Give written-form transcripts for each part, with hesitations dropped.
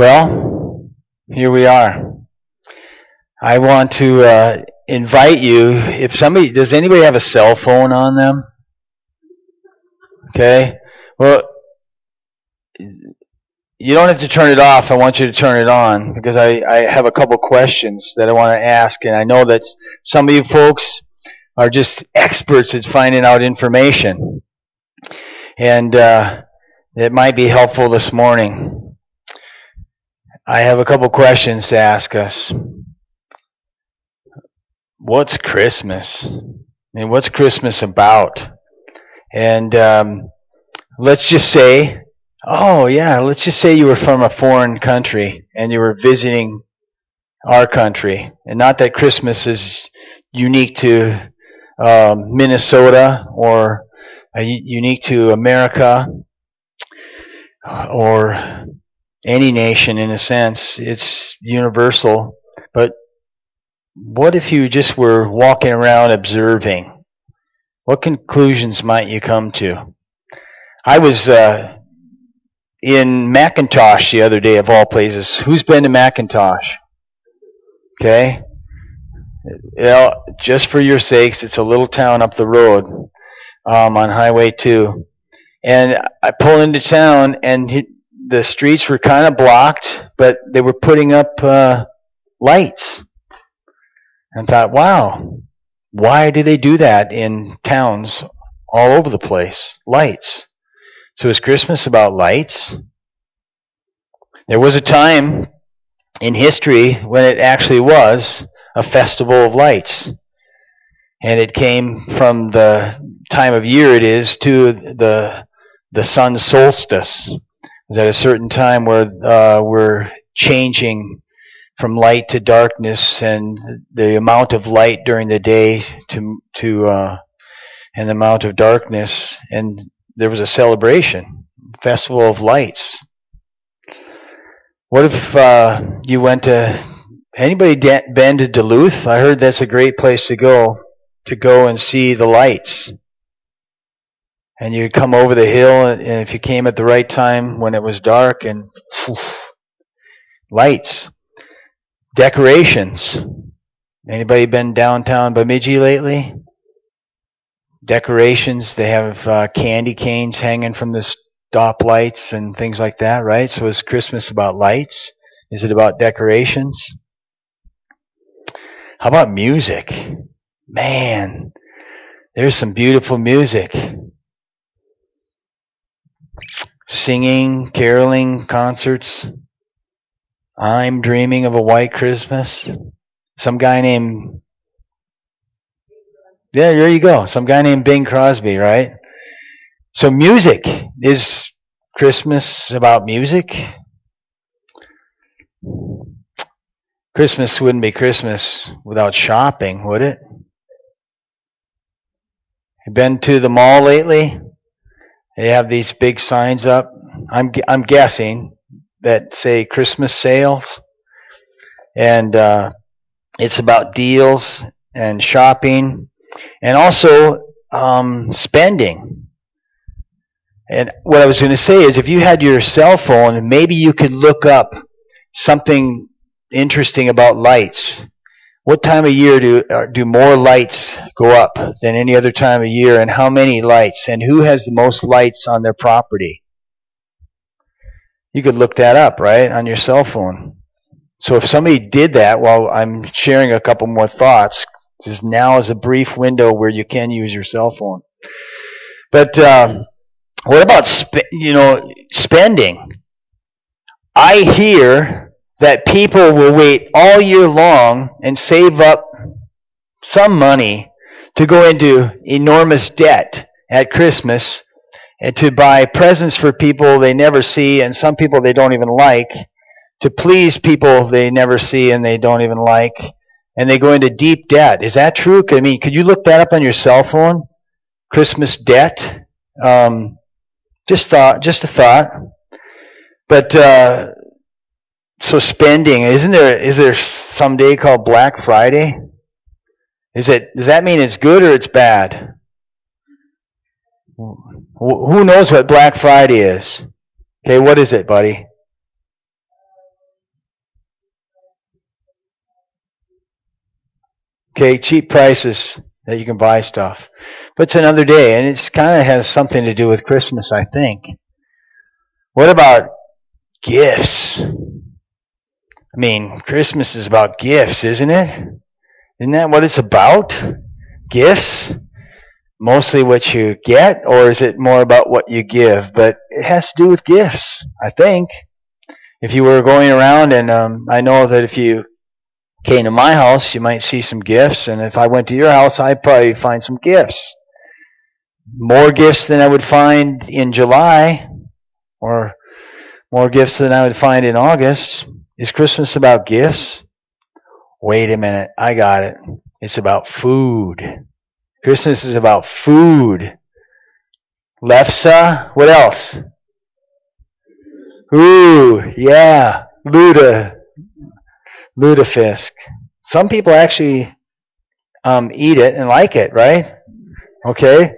Well, here we are. I want to invite you, if somebody, does anybody have a cell phone on them? Okay. Well, you don't have to turn it off. I want you to turn it on because I have a couple questions that I want to ask. And I know that some of you folks are just experts at finding out information. And it might be helpful this morning. I have a couple questions to ask us. What's Christmas? I mean, what's Christmas about? And let's just say, let's just say you were from a foreign country and you were visiting our country. And not that Christmas is unique to Minnesota or unique to America or any nation, in a sense. It's universal. But what if you just were walking around observing? What conclusions might you come to? I was in Mackintosh the other day, of all places. Who's been to Mackintosh? Okay. Well, just for your sakes, it's a little town up the road on Highway 2. And I pull into town, and the streets were kind of blocked, but they were putting up lights. And I thought, wow, why do they do that in towns all over the place? Lights. So is Christmas about lights? There was a time in history when it actually was a festival of lights. And it came from the time of year it is to the sun solstice. Is at a certain time where we're changing from light to darkness, and the amount of light during the day to and the amount of darkness, and there was a celebration, Festival of Lights. What if you went to anybody been to Duluth? I heard that's a great place to go and see the lights. And you'd come over the hill, and if you came at the right time when it was dark, and lights, decorations. Anybody been downtown Bemidji lately? Decorations. They have candy canes hanging from the stoplights and things like that, right? So is Christmas about lights? Is it about decorations? How about music? Man, there's some beautiful music. Singing, caroling, concerts. I'm dreaming of a white Christmas. Some guy named... Yeah, there you go. Some guy named Bing Crosby, right? So music. Is Christmas about music? Christmas wouldn't be Christmas without shopping, would it? You been to the mall lately? They have these big signs up, I'm guessing, that say Christmas sales. And it's about deals and shopping and also spending. And what I was going to say is, if you had your cell phone, maybe you could look up something interesting about lights. What time of year do more lights go up than any other time of year, and how many lights, and who has the most lights on their property? You could look that up, right, on your cell phone. So if somebody did that, while I'm sharing a couple more thoughts, because now is a brief window where you can use your cell phone. But what about spending? I hear that people will wait all year long and save up some money to go into enormous debt at Christmas and to buy presents for people they never see and some people they don't even like, to please people they never see and they don't even like, and they go into deep debt. Is that true? I mean, could you look that up on your cell phone? Christmas debt? Just a thought. But... so spending, is there some day called Black Friday? Does that mean it's good or it's bad? Who knows what Black Friday is? Okay, what is it, buddy? Okay, cheap prices that you can buy stuff. But it's another day, and it's kind of has something to do with Christmas, I think. What about gifts? I mean, Christmas is about gifts, isn't it? Isn't that what it's about? Gifts? Mostly what you get, or is it more about what you give? But it has to do with gifts, I think. If you were going around, and I know that if you came to my house, you might see some gifts. And if I went to your house, I'd probably find some gifts. More gifts than I would find in July, or more gifts than I would find in August. Is Christmas about gifts? Wait a minute, I got it. It's about food. Christmas is about food. Lefse, what else? Ooh, yeah, Lutefisk. Some people actually eat it and like it, right? Okay.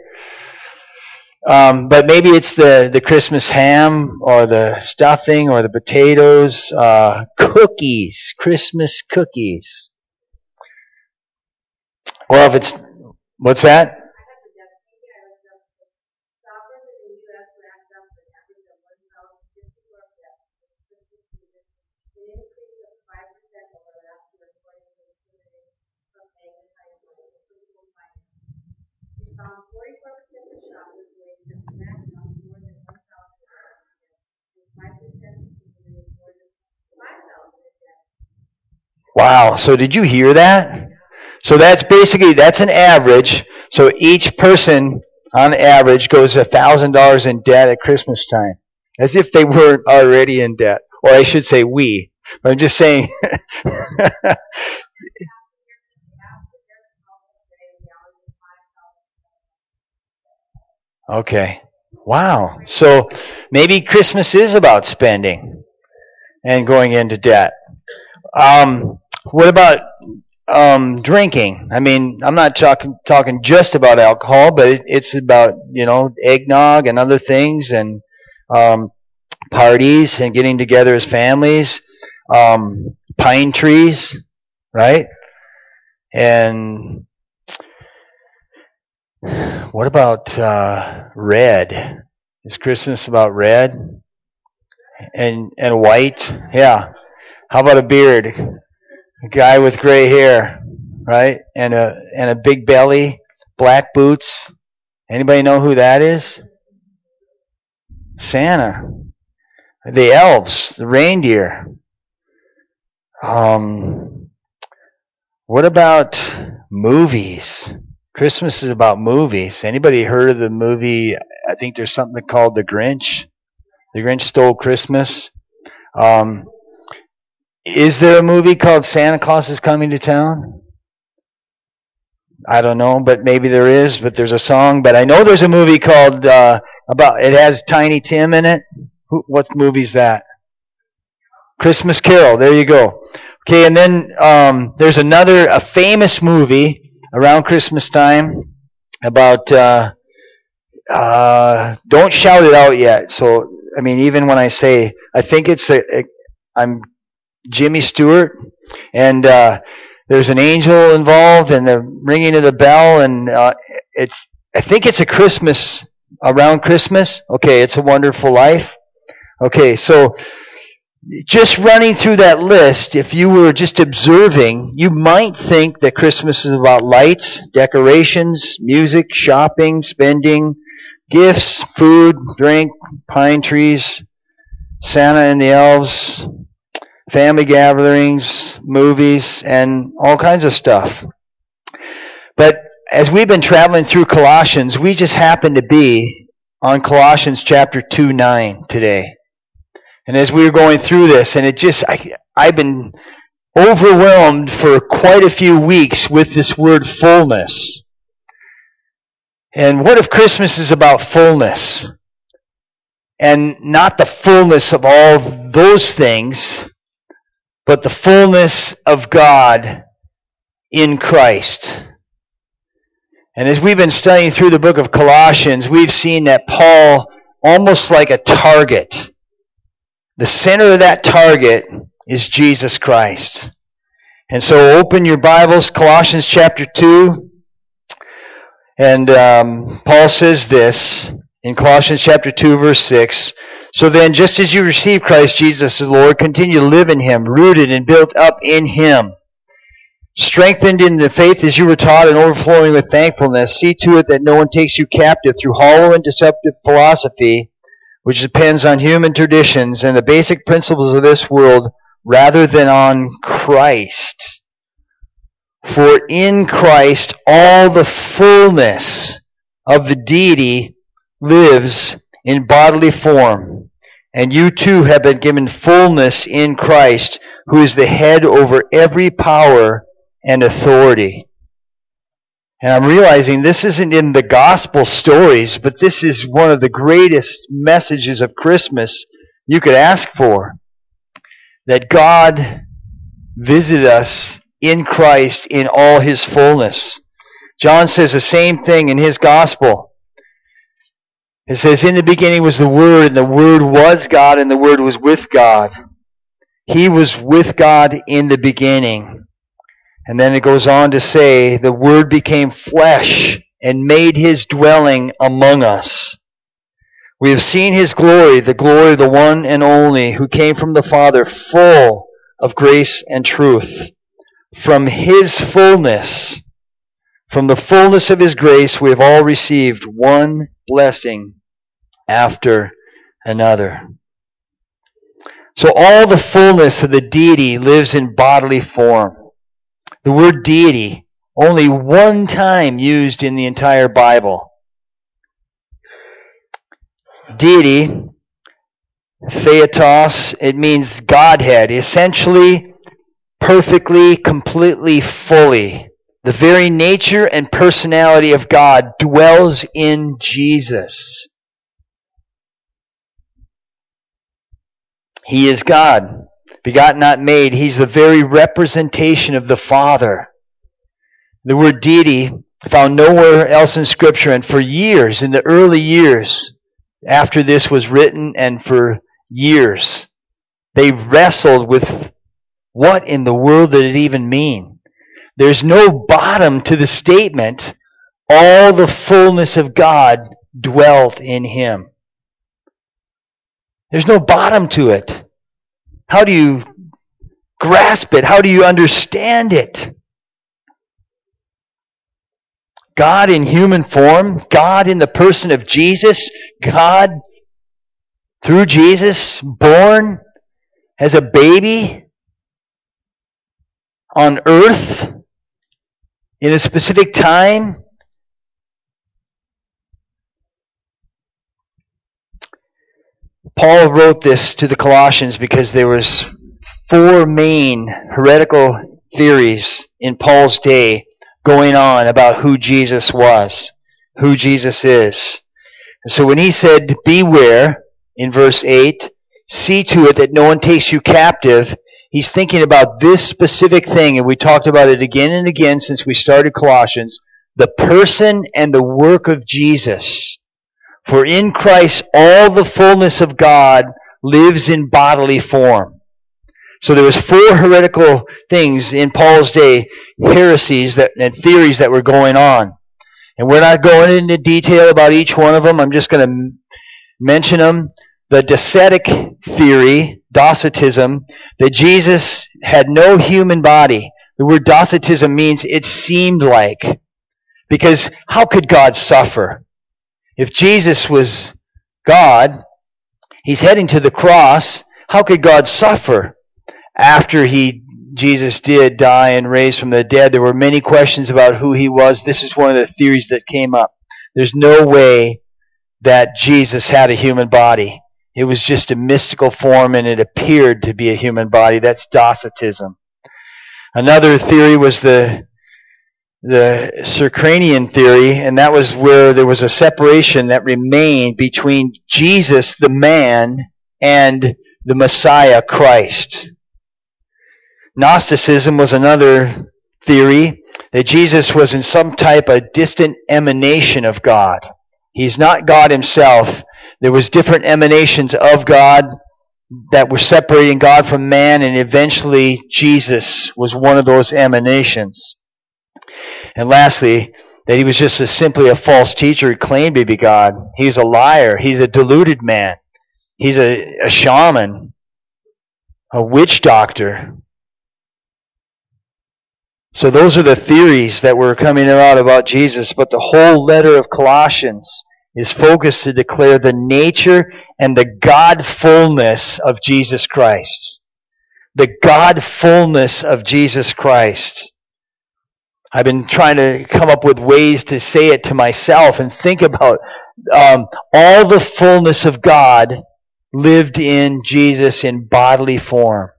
But maybe it's the Christmas ham, or the stuffing, or the potatoes, cookies, Christmas cookies. Or if it's, what's that? Wow, so did you hear that? So that's basically, that's an average. So each person, on average, goes $1,000 in debt at Christmas time. As if they weren't already in debt. Or I should say we. But I'm just saying. Okay. Wow. So maybe Christmas is about spending and going into debt. What about drinking? I mean, I'm not talking just about alcohol, but it's about, you know, eggnog and other things, and parties and getting together as families, pine trees, right? And what about red? Is Christmas about red and white? Yeah. How about a beard? A guy with gray hair, right? And a big belly, black boots. Anybody know who that is? Santa. The elves, the reindeer. What about movies? Christmas is about movies. Anybody heard of the movie? I think there's something called The Grinch. The Grinch Stole Christmas. Is there a movie called Santa Claus is Coming to Town? I don't know, but maybe there is, but there's a song. But I know there's a movie called, it has Tiny Tim in it. What movie's that? Christmas Carol, there you go. Okay, and then there's a famous movie around Christmas time about, don't shout it out yet. So, I mean, even when I say, I think it's, I'm Jimmy Stewart, and there's an angel involved, and the ringing of the bell, and I think it's around Christmas. Okay, It's a Wonderful Life. Okay, so just running through that list, if you were just observing, you might think that Christmas is about lights, decorations, music, shopping, spending, gifts, food, drink, pine trees, Santa and the elves, family gatherings, movies, and all kinds of stuff. But as we've been traveling through Colossians, we just happen to be on Colossians chapter 2:9 today. And as we were going through this, and I've been overwhelmed for quite a few weeks with this word fullness. And what if Christmas is about fullness? And not the fullness of all those things, but the fullness of God in Christ. And as we've been studying through the book of Colossians, we've seen that Paul, almost like a target, the center of that target is Jesus Christ. And so open your Bibles, Colossians chapter 2. And Paul says this in Colossians chapter 2, verse 6. So then, just as you receive Christ Jesus as Lord, continue to live in Him, rooted and built up in Him, strengthened in the faith as you were taught and overflowing with thankfulness. See to it that no one takes you captive through hollow and deceptive philosophy, which depends on human traditions and the basic principles of this world rather than on Christ. For in Christ all the fullness of the deity lives in bodily form, and you too have been given fullness in Christ, who is the head over every power and authority. And I'm realizing this isn't in the gospel stories, but this is one of the greatest messages of Christmas you could ask for. That God visited us in Christ in all His fullness. John says the same thing in his gospel. It says, in the beginning was the Word, and the Word was God, and the Word was with God. He was with God in the beginning. And then it goes on to say, the Word became flesh and made His dwelling among us. We have seen His glory of the one and only who came from the Father, full of grace and truth. From His fullness, from the fullness of His grace, we have all received one blessing after another. So all the fullness of the deity lives in bodily form. The word deity, only one time used in the entire Bible. Deity, theotos, it means Godhead, essentially, perfectly, completely, fully. The very nature and personality of God dwells in Jesus. He is God, begotten, not made. He's the very representation of the Father. The word deity found nowhere else in Scripture, and for years, in the early years after this was written, and for years, they wrestled with what in the world did it even mean? There's no bottom to the statement, all the fullness of God dwelt in Him. There's no bottom to it. How do you grasp it? How do you understand it? God in human form, God in the person of Jesus, God through Jesus, born as a baby on earth, in a specific time. Paul wrote this to the Colossians because there was four main heretical theories in Paul's day going on about who Jesus was, who Jesus is. And so when he said, beware, in verse 8, see to it that no one takes you captive, he's thinking about this specific thing, and we talked about it again and again since we started Colossians, the person and the work of Jesus. For in Christ all the fullness of God lives in bodily form. So there was four heretical things in Paul's day, heresies and theories that were going on. And we're not going into detail about each one of them. I'm just going to mention them. The Docetic theory, Docetism, that Jesus had no human body. The word Docetism means it seemed like. Because how could God suffer? If Jesus was God, He's heading to the cross, how could God suffer? After Jesus did die and raise from the dead, there were many questions about who He was. This is one of the theories that came up. There's no way that Jesus had a human body. It was just a mystical form, and it appeared to be a human body. That's Docetism. Another theory was the Circanian theory, and that was where there was a separation that remained between Jesus, the man, and the Messiah, Christ. Gnosticism was another theory, that Jesus was in some type of distant emanation of God. He's not God Himself. There was different emanations of God that were separating God from man, and eventually Jesus was one of those emanations. And lastly, that he was just simply a false teacher who claimed to be God. He's a liar. He's a deluded man. He's a shaman, a witch doctor. So those are the theories that were coming out about Jesus, but the whole letter of Colossians is focused to declare the nature and the God-fullness of Jesus Christ. The God-fullness of Jesus Christ. I've been trying to come up with ways to say it to myself and think about all the fullness of God lived in Jesus in bodily form.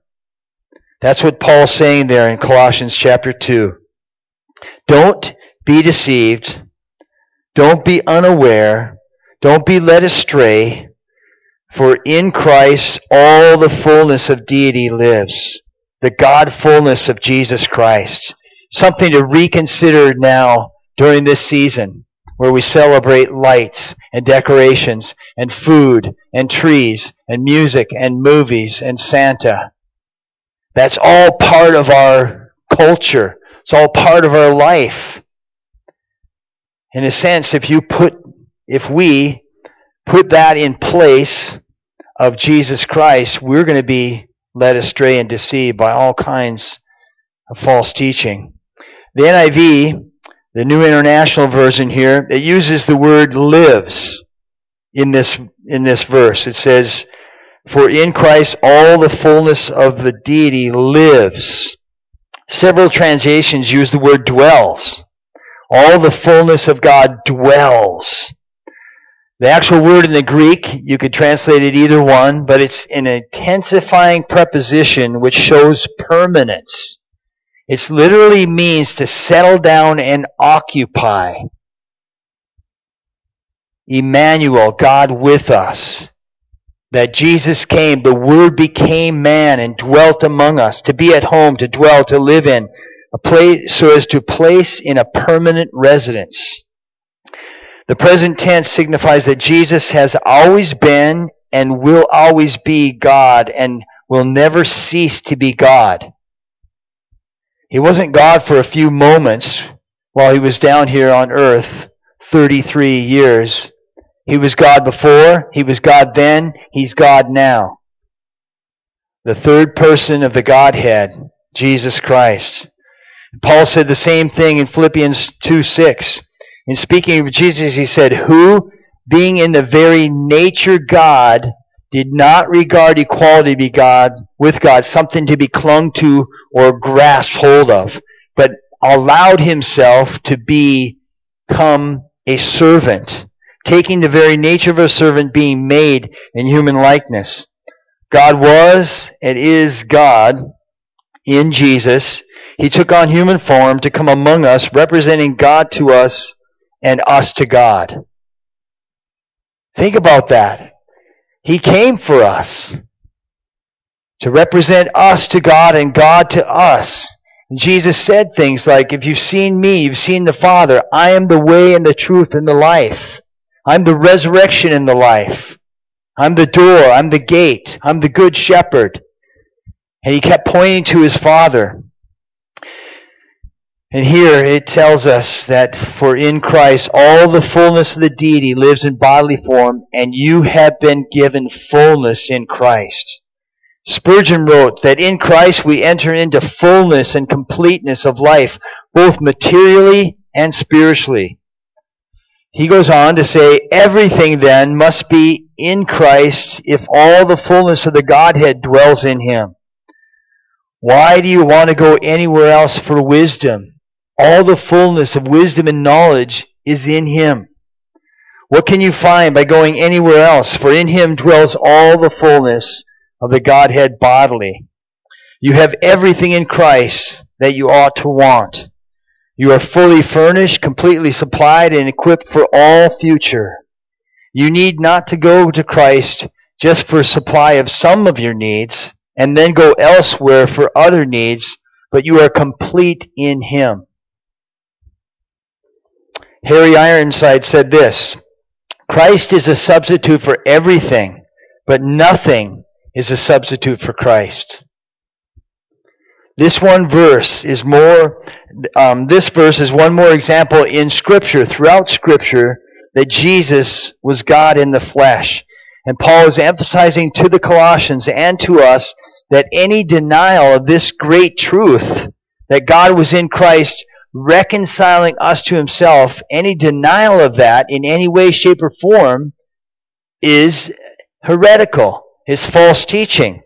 That's what Paul's saying there in Colossians chapter 2. Don't be deceived. Don't be unaware. Don't be led astray. For in Christ all the fullness of deity lives. The God fullness of Jesus Christ. Something to reconsider now during this season where we celebrate lights and decorations and food and trees and music and movies and Santa. That's all part of our culture. It's all part of our life. In a sense, if we put that in place of Jesus Christ, we're going to be led astray and deceived by all kinds of false teaching. The NIV, the New International Version here, it uses the word lives in this verse. It says, for in Christ all the fullness of the deity lives. Several translations use the word dwells. All the fullness of God dwells. The actual word in the Greek, you could translate it either one, but it's an intensifying preposition which shows permanence. It literally means to settle down and occupy. Emmanuel, God with us. That Jesus came, the Word became man and dwelt among us. To be at home, to dwell, to live in. A place so as to place in a permanent residence. The present tense signifies that Jesus has always been and will always be God and will never cease to be God. He wasn't God for a few moments while he was down here on earth, 33 years. He was God before, he was God then, he's God now. The third person of the Godhead, Jesus Christ. Paul said the same thing in Philippians 2:6. In speaking of Jesus, he said, who, being in the very nature God, did not regard equality with God something to be clung to or grasped hold of, but allowed himself to become a servant, taking the very nature of a servant, being made in human likeness. God was and is God in Jesus. He took on human form to come among us, representing God to us and us to God. Think about that. He came for us to represent us to God and God to us. And Jesus said things like, if you've seen me, you've seen the Father. I am the way and the truth and the life. I'm the resurrection and the life. I'm the door. I'm the gate. I'm the good shepherd. And he kept pointing to his Father. And here it tells us that for in Christ all the fullness of the deity lives in bodily form, and you have been given fullness in Christ. Spurgeon wrote that in Christ we enter into fullness and completeness of life, both materially and spiritually. He goes on to say, everything then must be in Christ if all the fullness of the Godhead dwells in him. Why do you want to go anywhere else for wisdom? All the fullness of wisdom and knowledge is in him. What can you find by going anywhere else? For in him dwells all the fullness of the Godhead bodily. You have everything in Christ that you ought to want. You are fully furnished, completely supplied, and equipped for all future. You need not to go to Christ just for supply of some of your needs and then go elsewhere for other needs, but you are complete in him. Harry Ironside said this, Christ is a substitute for everything, but nothing is a substitute for Christ. This one verse is more. This verse is one more example in Scripture, throughout Scripture, that Jesus was God in the flesh. And Paul is emphasizing to the Colossians and to us that any denial of this great truth, that God was in Christ reconciling us to himself, any denial of that in any way, shape, or form is heretical, is false teaching.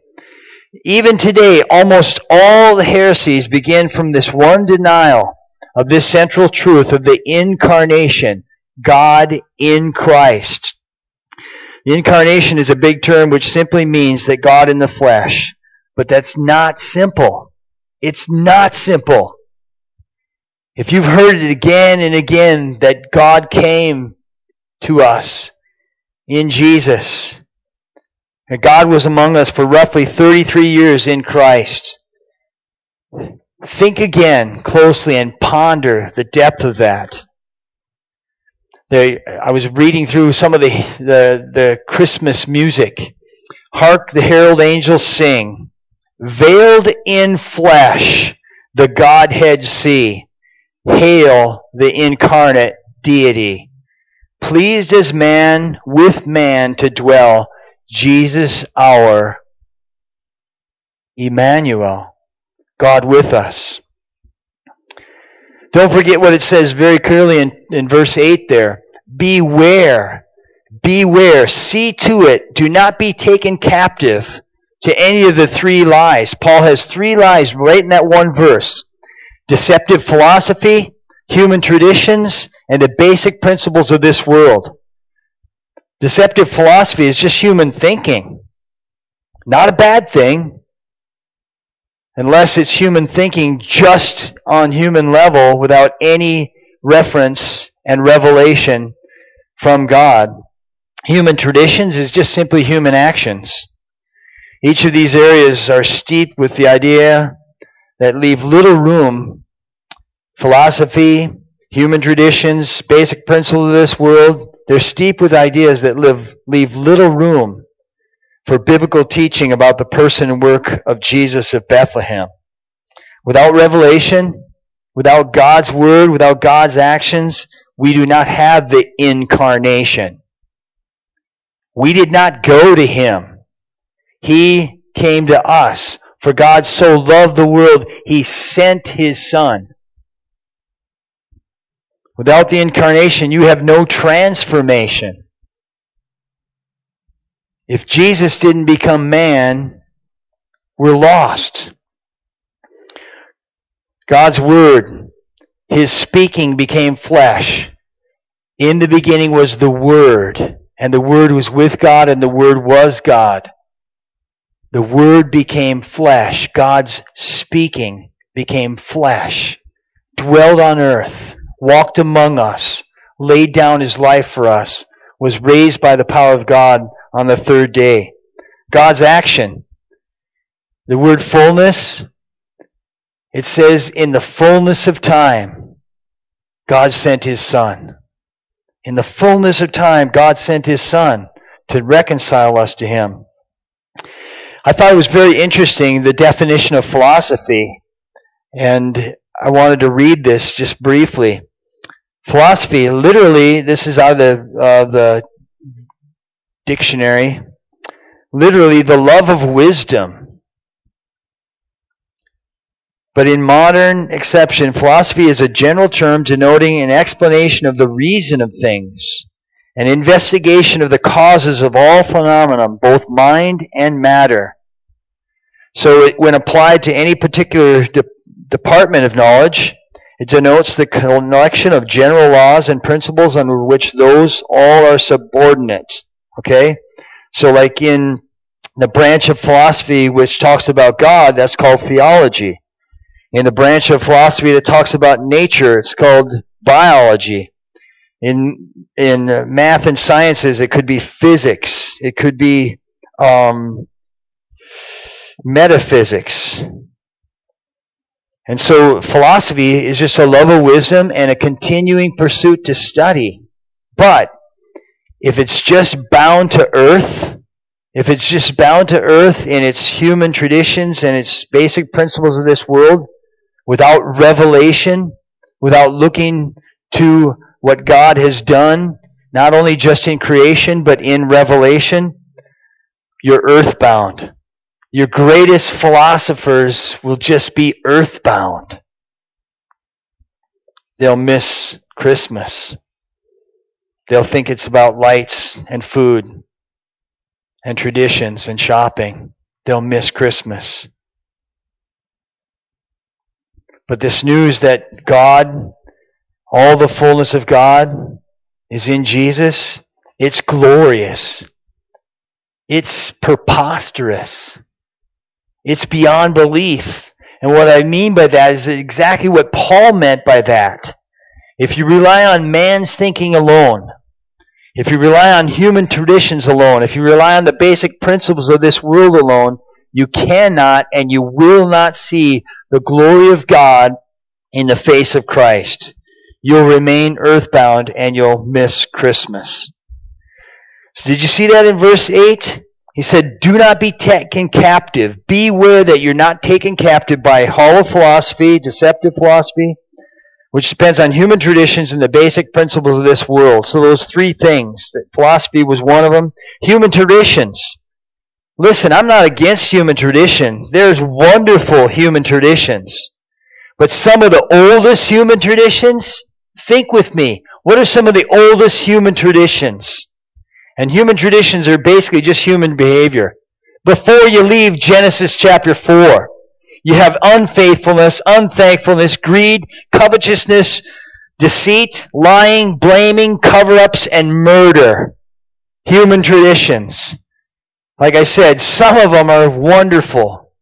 Even today, almost all the heresies begin from this one denial of this central truth of the incarnation, God in Christ. The incarnation is a big term which simply means that God in the flesh. But that's not simple. It's not simple. If you've heard it again and again that God came to us in Jesus, and God was among us for roughly 33 years in Christ, think again closely and ponder the depth of that. I was reading through some of the Christmas music. Hark the herald angels sing, veiled in flesh the Godhead see. Hail the incarnate deity. Pleased as man with man to dwell, Jesus our Emmanuel, God with us. Don't forget what it says very clearly in verse 8 there. Beware. Beware. See to it. Do not be taken captive to any of the three lies. Paul has three lies right in that one verse. Deceptive philosophy, human traditions, and the basic principles of this world. Deceptive philosophy is just human thinking. Not a bad thing, unless it's human thinking just on human level without any reference and revelation from God. Human traditions is just simply human actions. Each of these areas are steeped with the idea that leave little room. Philosophy, human traditions, basic principles of this world, they're steeped with ideas that leave little room for biblical teaching about the person and work of Jesus of Bethlehem. Without revelation, without God's word, without God's actions, we do not have the incarnation. We did not go to him. He came to us. For God so loved the world, he sent his Son. Without the incarnation, you have no transformation. If Jesus didn't become man, we're lost. God's Word, his speaking became flesh. In the beginning was the Word, and the Word was with God, and the Word was God. The Word became flesh. God's speaking became flesh, dwelled on earth, walked among us, laid down his life for us, was raised by the power of God on the third day. God's action. The word fullness, it says, in the fullness of time, God sent his Son. In the fullness of time, God sent his Son to reconcile us to him. I thought it was very interesting, the definition of philosophy, and I wanted to read this just briefly. Philosophy, literally, this is out of the dictionary, literally the love of wisdom. But in modern acception, philosophy is a general term denoting an explanation of the reason of things, an investigation of the causes of all phenomena, both mind and matter. So when applied to any particular department of knowledge, it denotes the collection of general laws and principles under which those all are subordinate. Okay? So like in the branch of philosophy which talks about God, that's called theology. In the branch of philosophy that talks about nature, it's called biology. In math and sciences, it could be physics. It could be metaphysics. And so philosophy is just a love of wisdom and a continuing pursuit to study. But if it's just bound to earth, If it's just bound to earth in its human traditions and its basic principles of this world, without revelation, without looking to what God has done, not only just in creation, but in revelation, you're earthbound. Your greatest philosophers will just be earthbound. They'll miss Christmas. They'll think it's about lights and food and traditions and shopping. They'll miss Christmas. But this news that God, all the fullness of God is in Jesus, it's glorious. It's preposterous. It's beyond belief. And what I mean by that is exactly what Paul meant by that. If you rely on man's thinking alone, if you rely on human traditions alone, if you rely on the basic principles of this world alone, you cannot and you will not see the glory of God in the face of Christ. You'll remain earthbound and you'll miss Christmas. So did you see that in verse 8? He said, do not be taken captive. Beware that you're not taken captive by hollow philosophy, deceptive philosophy, which depends on human traditions and the basic principles of this world. So those three things, that philosophy was one of them. Human traditions. Listen, I'm not against human tradition. There's wonderful human traditions. But some of the oldest human traditions, think with me, what are some of the oldest human traditions? And human traditions are basically just human behavior. Before you leave Genesis chapter 4, you have unfaithfulness, unthankfulness, greed, covetousness, deceit, lying, blaming, cover-ups, and murder. Human traditions. Like I said, some of them are wonderful.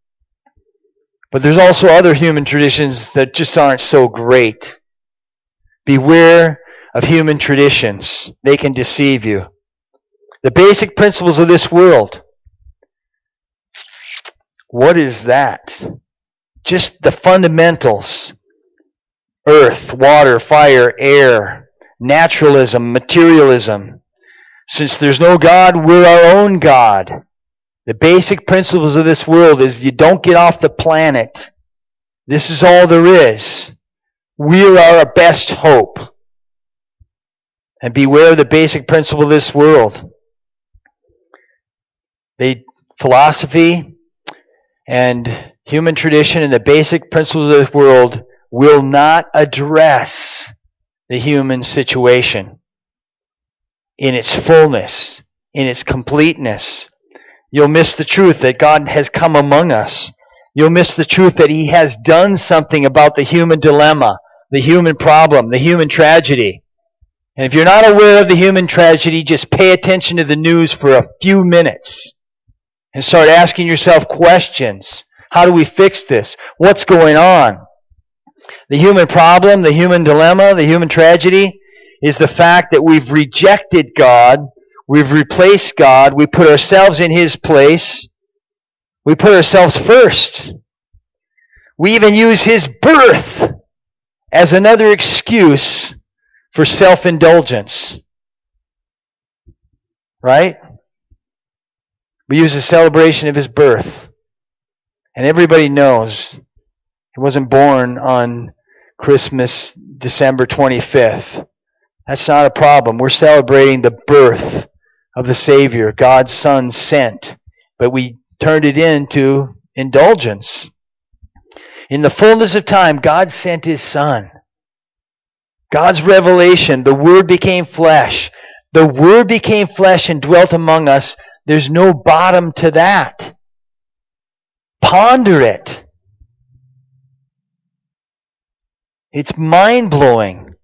But there's also other human traditions that just aren't so great. Beware of human traditions. They can deceive you. The basic principles of this world. What is that? Just the fundamentals. Earth, water, fire, air, naturalism, materialism. Since there's no God, we're our own God. The basic principles of this world is you don't get off the planet. This is all there is. We are our best hope. And beware of the basic principle of this world. The philosophy and human tradition and the basic principles of this world will not address the human situation in its fullness, in its completeness. You'll miss the truth that God has come among us. You'll miss the truth that He has done something about the human dilemma, the human problem, the human tragedy. And if you're not aware of the human tragedy, just pay attention to the news for a few minutes. And start asking yourself questions. How do we fix this? What's going on? The human problem, the human dilemma, the human tragedy is the fact that we've rejected God. We've replaced God. We put ourselves in His place. We put ourselves first. We even use His birth as another excuse for self-indulgence. Right? We use the celebration of His birth. And everybody knows He wasn't born on Christmas, December 25th. That's not a problem. We're celebrating the birth of the Savior, God's Son sent. But we turned it into indulgence. In the fullness of time, God sent His Son. God's revelation, the Word became flesh. The Word became flesh and dwelt among us. There's no bottom to that. Ponder it. It's mind-blowing.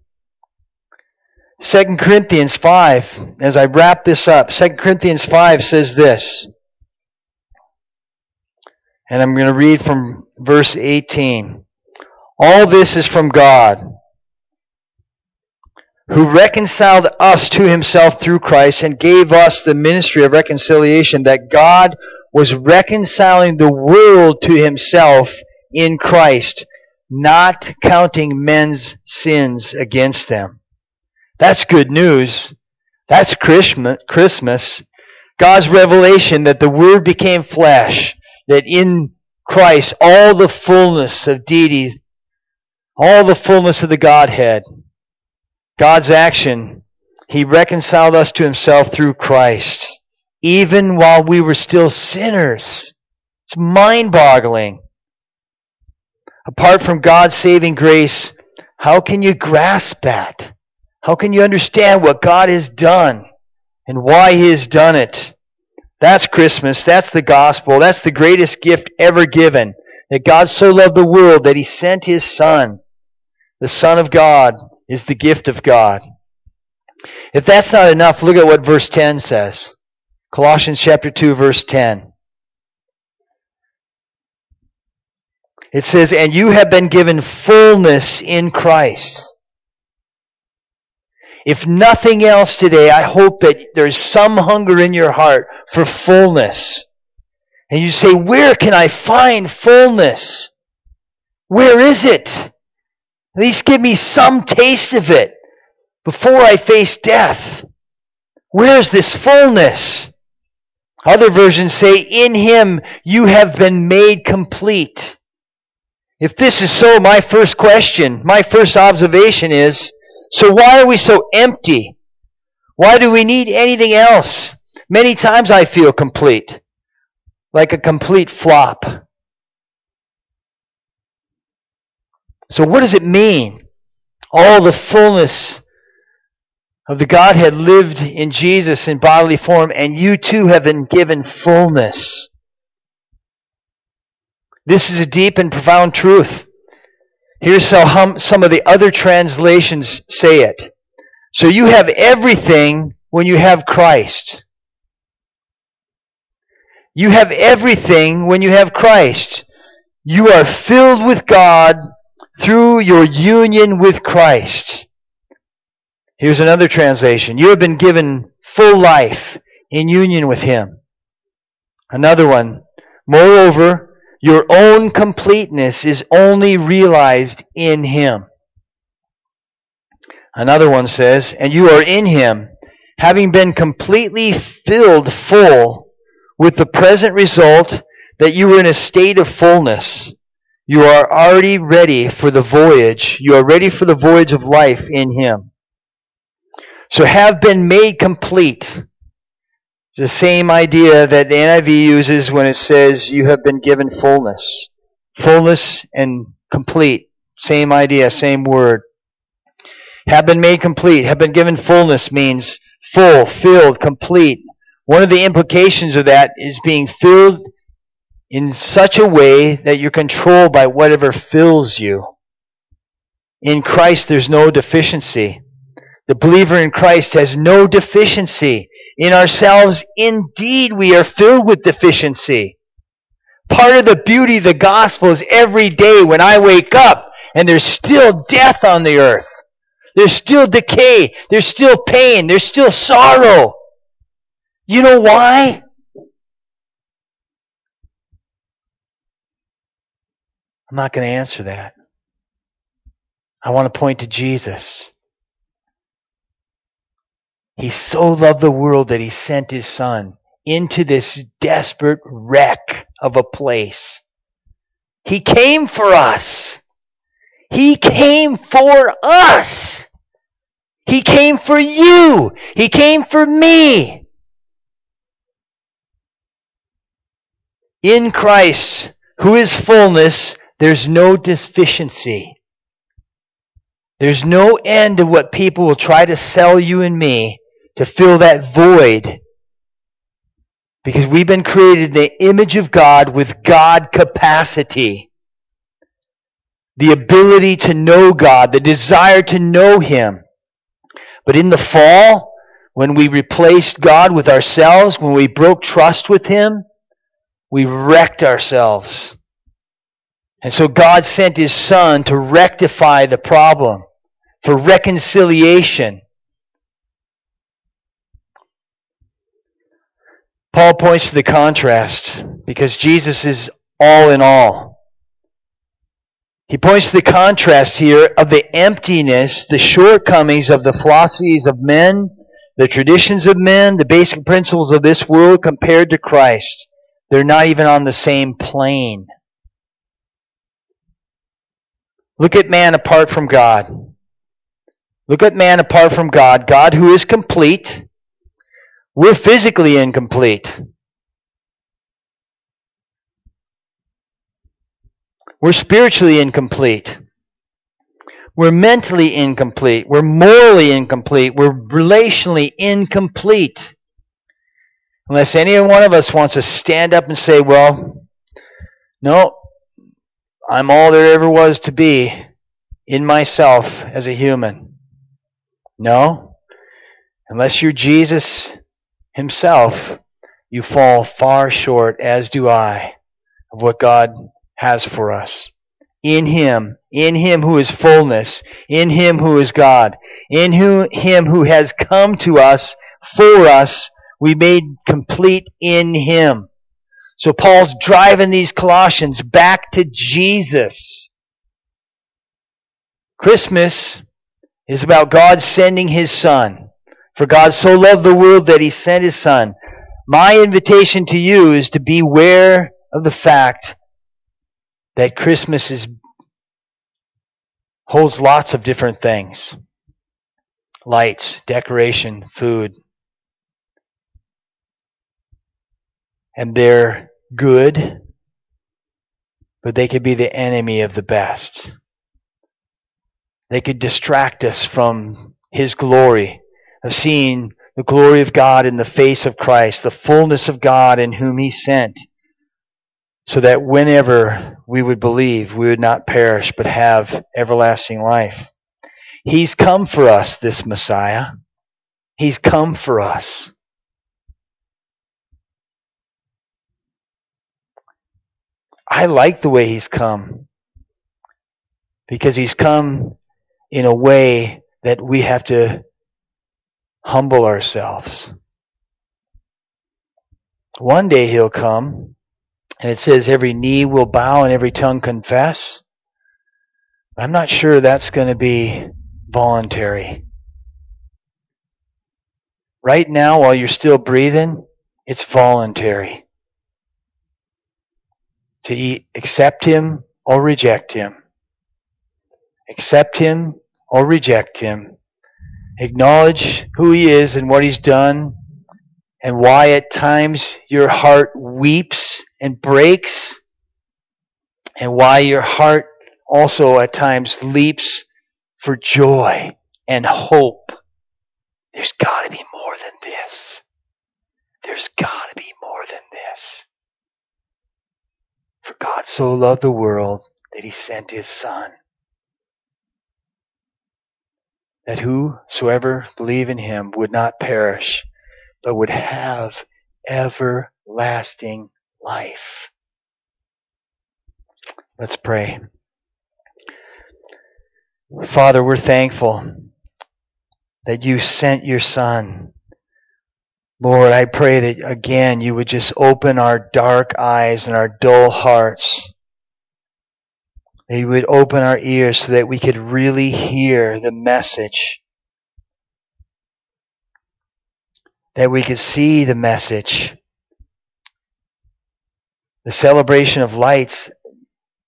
2 Corinthians 5, as I wrap this up, 2 Corinthians 5 says this. And I'm going to read from verse 18. All this is from God, who reconciled us to Himself through Christ and gave us the ministry of reconciliation, that God was reconciling the world to Himself in Christ, not counting men's sins against them. That's good news. That's Christmas. God's revelation that the Word became flesh, that in Christ all the fullness of deity, all the fullness of the Godhead, God's action, He reconciled us to Himself through Christ, even while we were still sinners. It's mind-boggling. Apart from God's saving grace, how can you grasp that? How can you understand what God has done and why He has done it? That's Christmas. That's the gospel. That's the greatest gift ever given. That God so loved the world that He sent His Son. The Son of God is the gift of God. If that's not enough, look at what verse 10 says. Colossians chapter 2, verse 10. It says, and you have been given fullness in Christ. If nothing else today, I hope that there's some hunger in your heart for fullness. And you say, where can I find fullness? Where is it? At least give me some taste of it before I face death. Where's this fullness? Other versions say, in Him you have been made complete. If this is so, my first question, my first observation is, so why are we so empty? Why do we need anything else? Many times I feel complete, like a complete flop. So what does it mean? All the fullness of the Godhead lived in Jesus in bodily form, and you too have been given fullness. This is a deep and profound truth. Here's how some of the other translations say it. So you have everything when you have Christ. You have everything when you have Christ. You are filled with God through your union with Christ. Here's another translation. You have been given full life in union with Him. Another one. Moreover, your own completeness is only realized in Him. Another one says, and you are in Him, having been completely filled full with the present result that you were in a state of fullness. You are already ready for the voyage. You are ready for the voyage of life in Him. So have been made complete. The same idea that the NIV uses when it says you have been given fullness. Fullness and complete. Same idea, same word. Have been made complete. Have been given fullness means full, filled, complete. One of the implications of that is being filled in such a way that you're controlled by whatever fills you. In Christ, there's no deficiency. The believer in Christ has no deficiency. In ourselves, indeed, we are filled with deficiency. Part of the beauty of the gospel is every day when I wake up and there's still death on the earth. There's still decay. There's still pain. There's still sorrow. You know why? I'm not going to answer that. I want to point to Jesus. He so loved the world that He sent His Son into this desperate wreck of a place. He came for us. He came for us. He came for you. He came for me. In Christ, who is fullness, there's no deficiency. There's no end to what people will try to sell you and me to fill that void, because we've been created in the image of God with God capacity. The ability to know God, the desire to know Him. But in the fall, when we replaced God with ourselves, when we broke trust with Him, we wrecked ourselves. And so God sent His Son to rectify the problem, for reconciliation. Paul points to the contrast because Jesus is all in all. He points to the contrast here of the emptiness, the shortcomings of the philosophies of men The traditions of men, the basic principles of this world compared to Christ, they're not even on the same plane. Look at man apart from God. Look at man apart from God. God who is complete. We're physically incomplete. We're spiritually incomplete. We're mentally incomplete. We're morally incomplete. We're relationally incomplete. Unless any one of us wants to stand up and say, well, no, I'm all there ever was to be in myself as a human. No, unless you're Jesus himself, you fall far short, as do I, of what God has for us. In Him who is fullness, in Him who is God, in Him who has come to us, for us, we made complete in Him. So Paul's driving these Colossians back to Jesus. Christmas is about God sending His Son. For God so loved the world that He sent His Son. My invitation to you is to beware of the fact that Christmas holds lots of different things. Lights, decoration, food. And they're good, but they could be the enemy of the best. They could distract us from His glory, of seeing the glory of God in the face of Christ, the fullness of God in whom He sent, so that whenever we would believe, we would not perish, but have everlasting life. He's come for us, this Messiah. He's come for us. I like the way He's come, because He's come in a way that we have to humble ourselves. One day He'll come, and it says every knee will bow and every tongue confess. I'm not sure that's going to be voluntary. Right now, while you're still breathing, it's voluntary to accept Him or reject Him. Accept Him or reject Him. Acknowledge who He is and what He's done, and why at times your heart weeps and breaks, and why your heart also at times leaps for joy and hope. There's got to be more than this. There's got to be more than this. For God so loved the world that He sent His Son, that whosoever believe in Him would not perish, but would have everlasting life. Let's pray. Father, we're thankful that You sent Your Son. Lord, I pray that again You would just open our dark eyes and our dull hearts. That You would open our ears so that we could really hear the message. That we could see the message. The celebration of lights.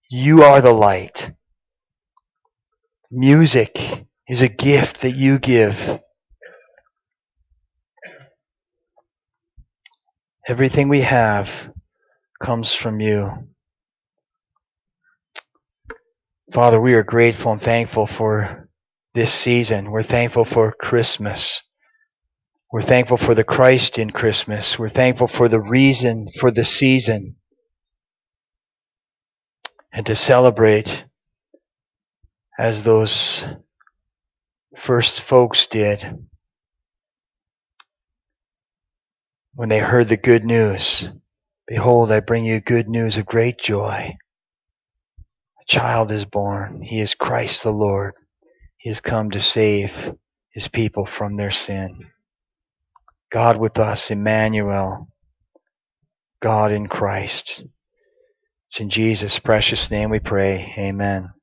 You are the light. Music is a gift that You give. Everything we have comes from You. Father, we are grateful and thankful for this season. We're thankful for Christmas. We're thankful for the Christ in Christmas. We're thankful for the reason for the season. And to celebrate as those first folks did, when they heard the good news, behold, I bring you good news of great joy. A child is born. He is Christ the Lord. He has come to save His people from their sin. God with us, Emmanuel, God in Christ. It's in Jesus' precious name we pray. Amen.